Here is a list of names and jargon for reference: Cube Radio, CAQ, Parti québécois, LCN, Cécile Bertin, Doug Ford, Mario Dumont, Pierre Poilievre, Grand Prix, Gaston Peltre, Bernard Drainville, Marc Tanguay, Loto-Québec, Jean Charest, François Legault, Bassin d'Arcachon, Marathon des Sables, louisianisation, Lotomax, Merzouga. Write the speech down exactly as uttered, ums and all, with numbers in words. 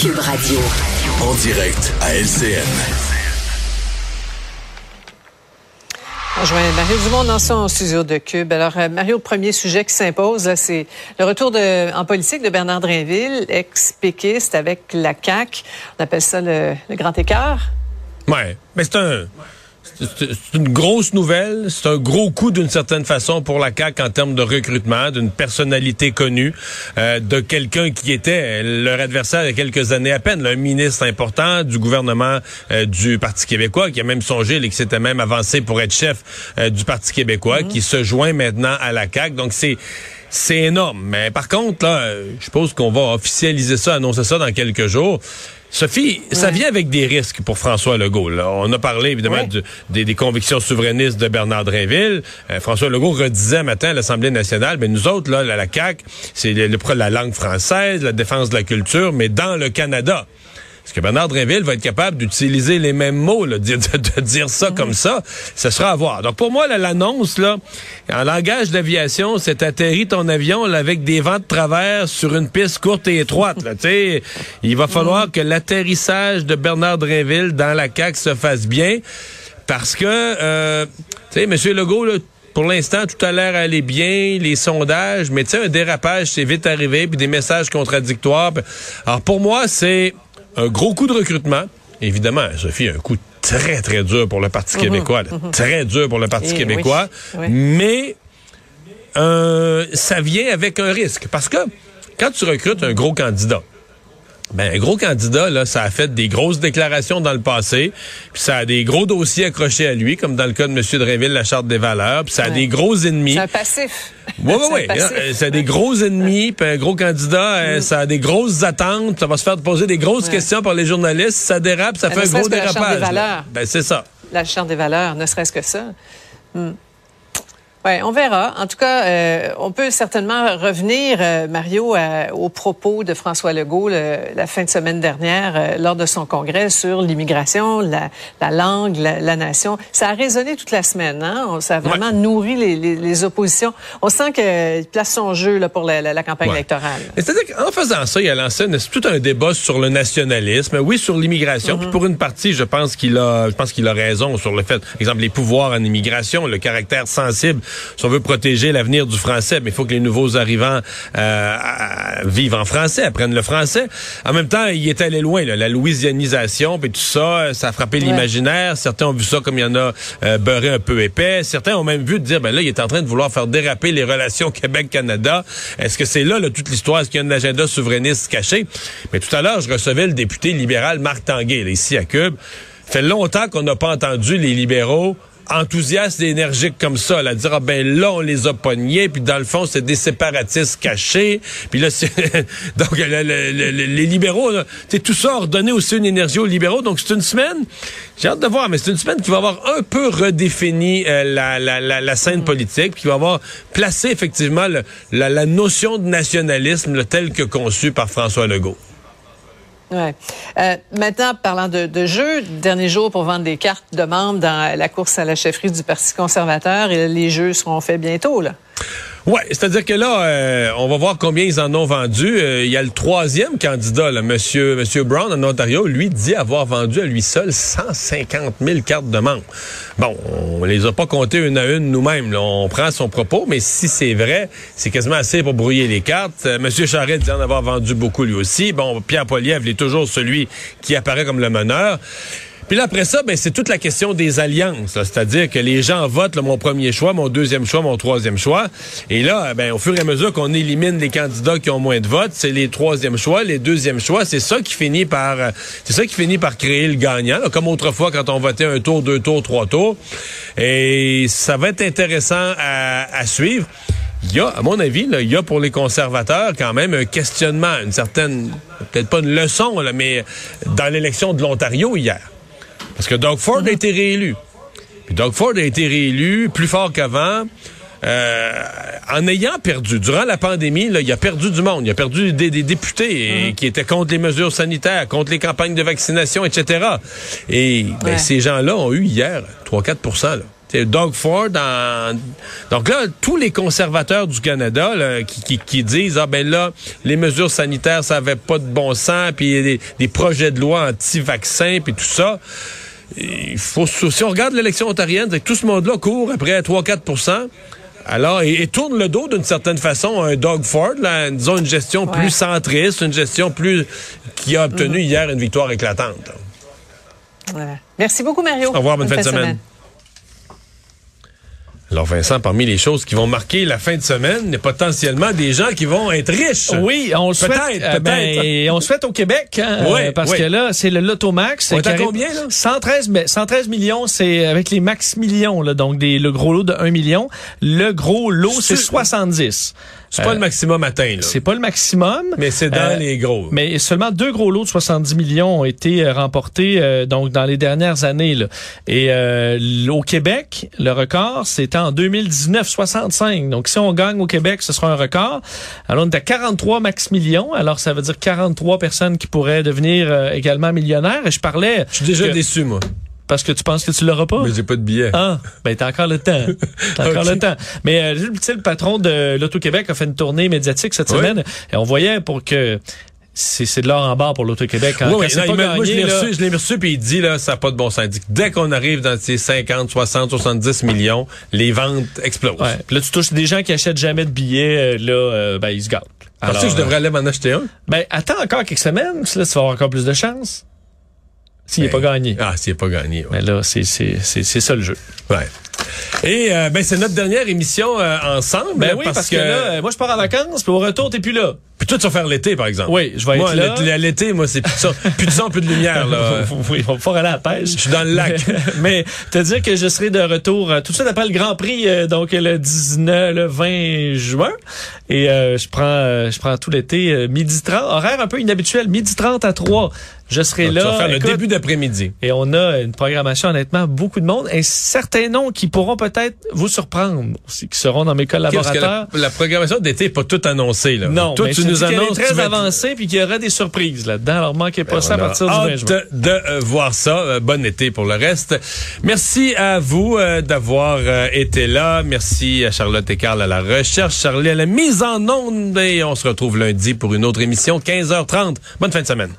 Cube Radio. En direct à L C N. Bonjour Mario Dumont, on en sort en studio de Cube. Alors Mario, le premier sujet qui s'impose, là, c'est le retour de, en politique de Bernard Drainville, ex-péquiste avec la C A Q. On appelle ça le, le grand écart. Ouais, mais c'est un... C'est une grosse nouvelle, c'est un gros coup d'une certaine façon pour la C A Q en termes de recrutement, d'une personnalité connue, euh, de quelqu'un qui était leur adversaire il y a quelques années à peine, là, un ministre important du gouvernement euh, du Parti québécois, qui a même songé et qui s'était même avancé pour être chef euh, du Parti québécois, mmh. qui se joint maintenant à la C A Q. Donc c'est... C'est énorme. Mais par contre, là, je suppose qu'on va officialiser ça, annoncer ça dans quelques jours. Sophie, ouais. ça vient avec des risques pour François Legault. Là. On a parlé, évidemment, ouais. du, des, des convictions souverainistes de Bernard Drainville. Euh, François Legault redisait matin à l'Assemblée nationale, mais nous autres, là, la, la C A Q, c'est le, le, la langue française, la défense de la culture, mais dans le Canada. Est-ce que Bernard Drainville va être capable d'utiliser les mêmes mots, là, de, de dire ça mmh. comme ça? Ça sera à voir. Donc, pour moi, là, l'annonce, là, en langage d'aviation, c'est atterri ton avion là, avec des vents de travers sur une piste courte et étroite. Là, t'sais, il va falloir mmh. que l'atterrissage de Bernard Drainville dans la C A Q se fasse bien parce que, euh, tu sais, M. Legault, là, pour l'instant, tout a l'air aller bien, les sondages, mais tu sais, un dérapage, c'est vite arrivé, puis des messages contradictoires. Pis... Alors, pour moi, c'est... un gros coup de recrutement. Évidemment, Sophie, un coup très, très dur pour le Parti mmh, québécois. Là, mmh. Très dur pour le Parti Et québécois. Oui, oui. Mais euh, ça vient avec un risque. Parce que quand tu recrutes un gros candidat, ben, un gros candidat, là, ça a fait des grosses déclarations dans le passé, puis ça a des gros dossiers accrochés à lui, comme dans le cas de M. Drainville, la Charte des valeurs, puis ça a ouais. des gros ennemis. C'est un passif. Oui, oui, oui. Ça a des gros ennemis, puis un gros candidat, mm. ça a des grosses attentes, ça va se faire poser des grosses ouais. questions par les journalistes, ça dérape, ça ben, fait un gros dérapage. La Charte des valeurs. Ben, c'est ça. La Charte des valeurs, ne serait-ce que ça. Mm. Ouais, on verra. En tout cas, euh, on peut certainement revenir, euh, Mario, à, aux propos de François Legault le, la fin de semaine dernière euh, lors de son congrès sur l'immigration, la, la langue, la, la nation. Ça a résonné toute la semaine. Hein? Ça a vraiment ouais. nourri les, les, les oppositions. On sent qu'il place son jeu là, pour la, la, la campagne ouais. électorale. Et c'est-à-dire qu'en faisant ça, il a lancé une, tout un débat sur le nationalisme, oui, sur l'immigration. Mm-hmm. Puis pour une partie, je pense qu'il a, je pense qu'il a raison sur le fait, par exemple, les pouvoirs en immigration, le caractère sensible. Si on veut protéger l'avenir du français, mais il faut que les nouveaux arrivants euh, vivent en français, apprennent le français. En même temps, il est allé loin, là, la louisianisation, puis tout ça, ça a frappé ouais. l'imaginaire. Certains ont vu ça comme il y en a euh, beurré un peu épais. Certains ont même vu de dire, ben là, il est en train de vouloir faire déraper les relations Québec-Canada. Est-ce que c'est là, là toute l'histoire? Est-ce qu'il y a un agenda souverainiste caché? Mais tout à l'heure, je recevais le député libéral Marc Tanguay, là, ici à Cube. Ça fait longtemps qu'on n'a pas entendu les libéraux enthousiaste et énergique comme ça, là, dire, ah ben là, on les a pognés, puis dans le fond, c'est des séparatistes cachés, puis là, c'est... donc, le, le, le, les libéraux, là, t'sais, tout ça a redonné aussi une énergie aux libéraux, donc c'est une semaine, j'ai hâte de voir, mais c'est une semaine qui va avoir un peu redéfini euh, la, la, la, la scène politique, puis qui va avoir placé, effectivement, le, la, la notion de nationalisme là, telle que conçue par François Legault. Ouais. Euh, maintenant, parlant de, de jeu, dernier jour pour vendre des cartes de membres dans la course à la chefferie du Parti conservateur, et les jeux seront faits bientôt, là. Ouais, c'est-à-dire que là, euh, on va voir combien ils en ont vendu. Il euh, y a le troisième candidat, là, monsieur, monsieur Brown, en Ontario, lui dit avoir vendu à lui seul cent cinquante mille cartes de membres. Bon, on les a pas comptées une à une nous-mêmes. Là. On prend son propos, mais si c'est vrai, c'est quasiment assez pour brouiller les cartes. Euh, monsieur Charest dit en avoir vendu beaucoup lui aussi. Bon, Pierre Poilievre est toujours celui qui apparaît comme le meneur. Puis là, après ça, ben c'est toute la question des alliances. Là. C'est-à-dire que les gens votent là, mon premier choix, mon deuxième choix, mon troisième choix. Et là, ben au fur et à mesure qu'on élimine les candidats qui ont moins de votes, c'est les troisièmes choix, les deuxièmes choix. C'est ça qui finit par c'est ça qui finit par créer le gagnant. Là. Comme autrefois, quand on votait un tour, deux tours, trois tours. Et ça va être intéressant à, à suivre. Il y a, à mon avis, là, il y a pour les conservateurs quand même un questionnement, une certaine, peut-être pas une leçon, là, mais dans l'élection de l'Ontario hier. Parce que Doug Ford a été réélu. Puis Doug Ford a été réélu plus fort qu'avant, euh, en ayant perdu. Durant la pandémie, là, il a perdu du monde. Il a perdu des, des députés et, mm-hmm. qui étaient contre les mesures sanitaires, contre les campagnes de vaccination, et cetera. Et ben, ouais. ces gens-là ont eu hier trois à quatre pour cent. Là. C'est Doug Ford. En... Donc là, tous les conservateurs du Canada là, qui, qui, qui disent « Ah ben là, les mesures sanitaires, ça n'avait pas de bon sens, puis des, des projets de loi anti-vaccins, puis tout ça. » Il faut, si on regarde l'élection ontarienne, c'est que tout ce monde-là court après trois à quatre pour cent. Alors, et, et tourne le dos d'une certaine façon à un Doug Ford, là, disons une gestion ouais. plus centriste, une gestion plus qui a obtenu mmh. hier une victoire éclatante. Voilà. Merci beaucoup, Mario. Au revoir, bonne, bonne fin, fin de semaine. semaine. Alors Vincent, parmi les choses qui vont marquer la fin de semaine, il y a potentiellement des gens qui vont être riches. Oui, on le souhaite. Peut-être, euh, peut-être. Ben, on le souhaite au Québec, hein, oui, euh, parce oui. que là, c'est le Lotomax. On est à combien, là? cent treize millions, c'est avec les max millions, là, donc des, le gros lot de un million. Le gros lot, c'est, c'est soixante-dix. C'est euh, pas le maximum atteint, là. C'est pas le maximum. Mais c'est dans euh, les gros. Mais seulement deux gros lots de soixante-dix millions ont été remportés, euh, donc, dans les dernières années, là. Et, euh, au Québec, le record, c'est en deux mille dix-neuf, soixante-cinq. Donc, si on gagne au Québec, ce sera un record. Alors, on est à quarante-trois max millions. Alors, ça veut dire quarante-trois personnes qui pourraient devenir euh, également millionnaires. Et je parlais... Je suis déjà que... déçu, moi. Parce que tu penses que tu l'auras pas? Mais j'ai pas de billet. Ah, ben t'as encore le temps. T'as encore okay. le temps. Mais euh, tu sais, le patron de Loto-Québec a fait une tournée médiatique cette oui. semaine. Et on voyait pour que... C'est, c'est de l'or en barre pour l'Auto-Québec. Quand, oui, quand non, pas gagné, moi, je l'ai là... reçu, je l'ai reçu, puis il dit, là, ça n'a pas de bon sens. Dès qu'on arrive dans ces cinquante, soixante, soixante-dix millions, les ventes explosent. Ouais. Là, tu touches des gens qui achètent jamais de billets, là, euh, ben, ils se gâtent. Alors, parce que je devrais euh... aller m'en acheter un? Ben, attends encore quelques semaines, là, tu vas avoir encore plus de chance. S'il n'est ben, pas gagné. Ah, s'il n'est pas gagné, oui. Mais là, c'est, c'est, c'est, c'est ça le jeu. Ouais. Et euh, ben c'est notre dernière émission euh, ensemble. Ben oui, parce, parce que, que là, moi je pars en vacances, puis au retour, t'es plus là. Puis toi, tu vas faire l'été, par exemple. Oui, je vais moi, être là. L'été, l'été, moi, c'est plus de, son, plus de son, plus de lumière, là. Oui, on va pouvoir aller à la pêche. Je suis dans le lac. Mais te dire que je serai de retour tout de suite après le Grand Prix, euh, donc le dix-neuf, le vingt juin. Et euh, je prends euh, je prends tout l'été, euh, midi trente, horaire un peu inhabituel, midi trente à trois. Je serai donc, là. Tu vas faire écoute, le début d'après-midi. Et on a une programmation, honnêtement, beaucoup de monde. Et certains noms qui pourront peut-être vous surprendre, aussi, qui seront dans mes collaborateurs. La, la programmation d'été n'est pas toute annoncée, là. Non, toi, mais tu nous annonces. Qu'elle est très avancée, puis qu'il y aura des surprises là-dedans. Alors, manquez pas ben, ça à partir du vingt juin. De euh, voir ça. Euh, bon été pour le reste. Merci à vous euh, d'avoir euh, été là. Merci à Charlotte et Carl à la recherche, Charlie à la mise en onde. Et on se retrouve lundi pour une autre émission, quinze heures trente. Bonne fin de semaine.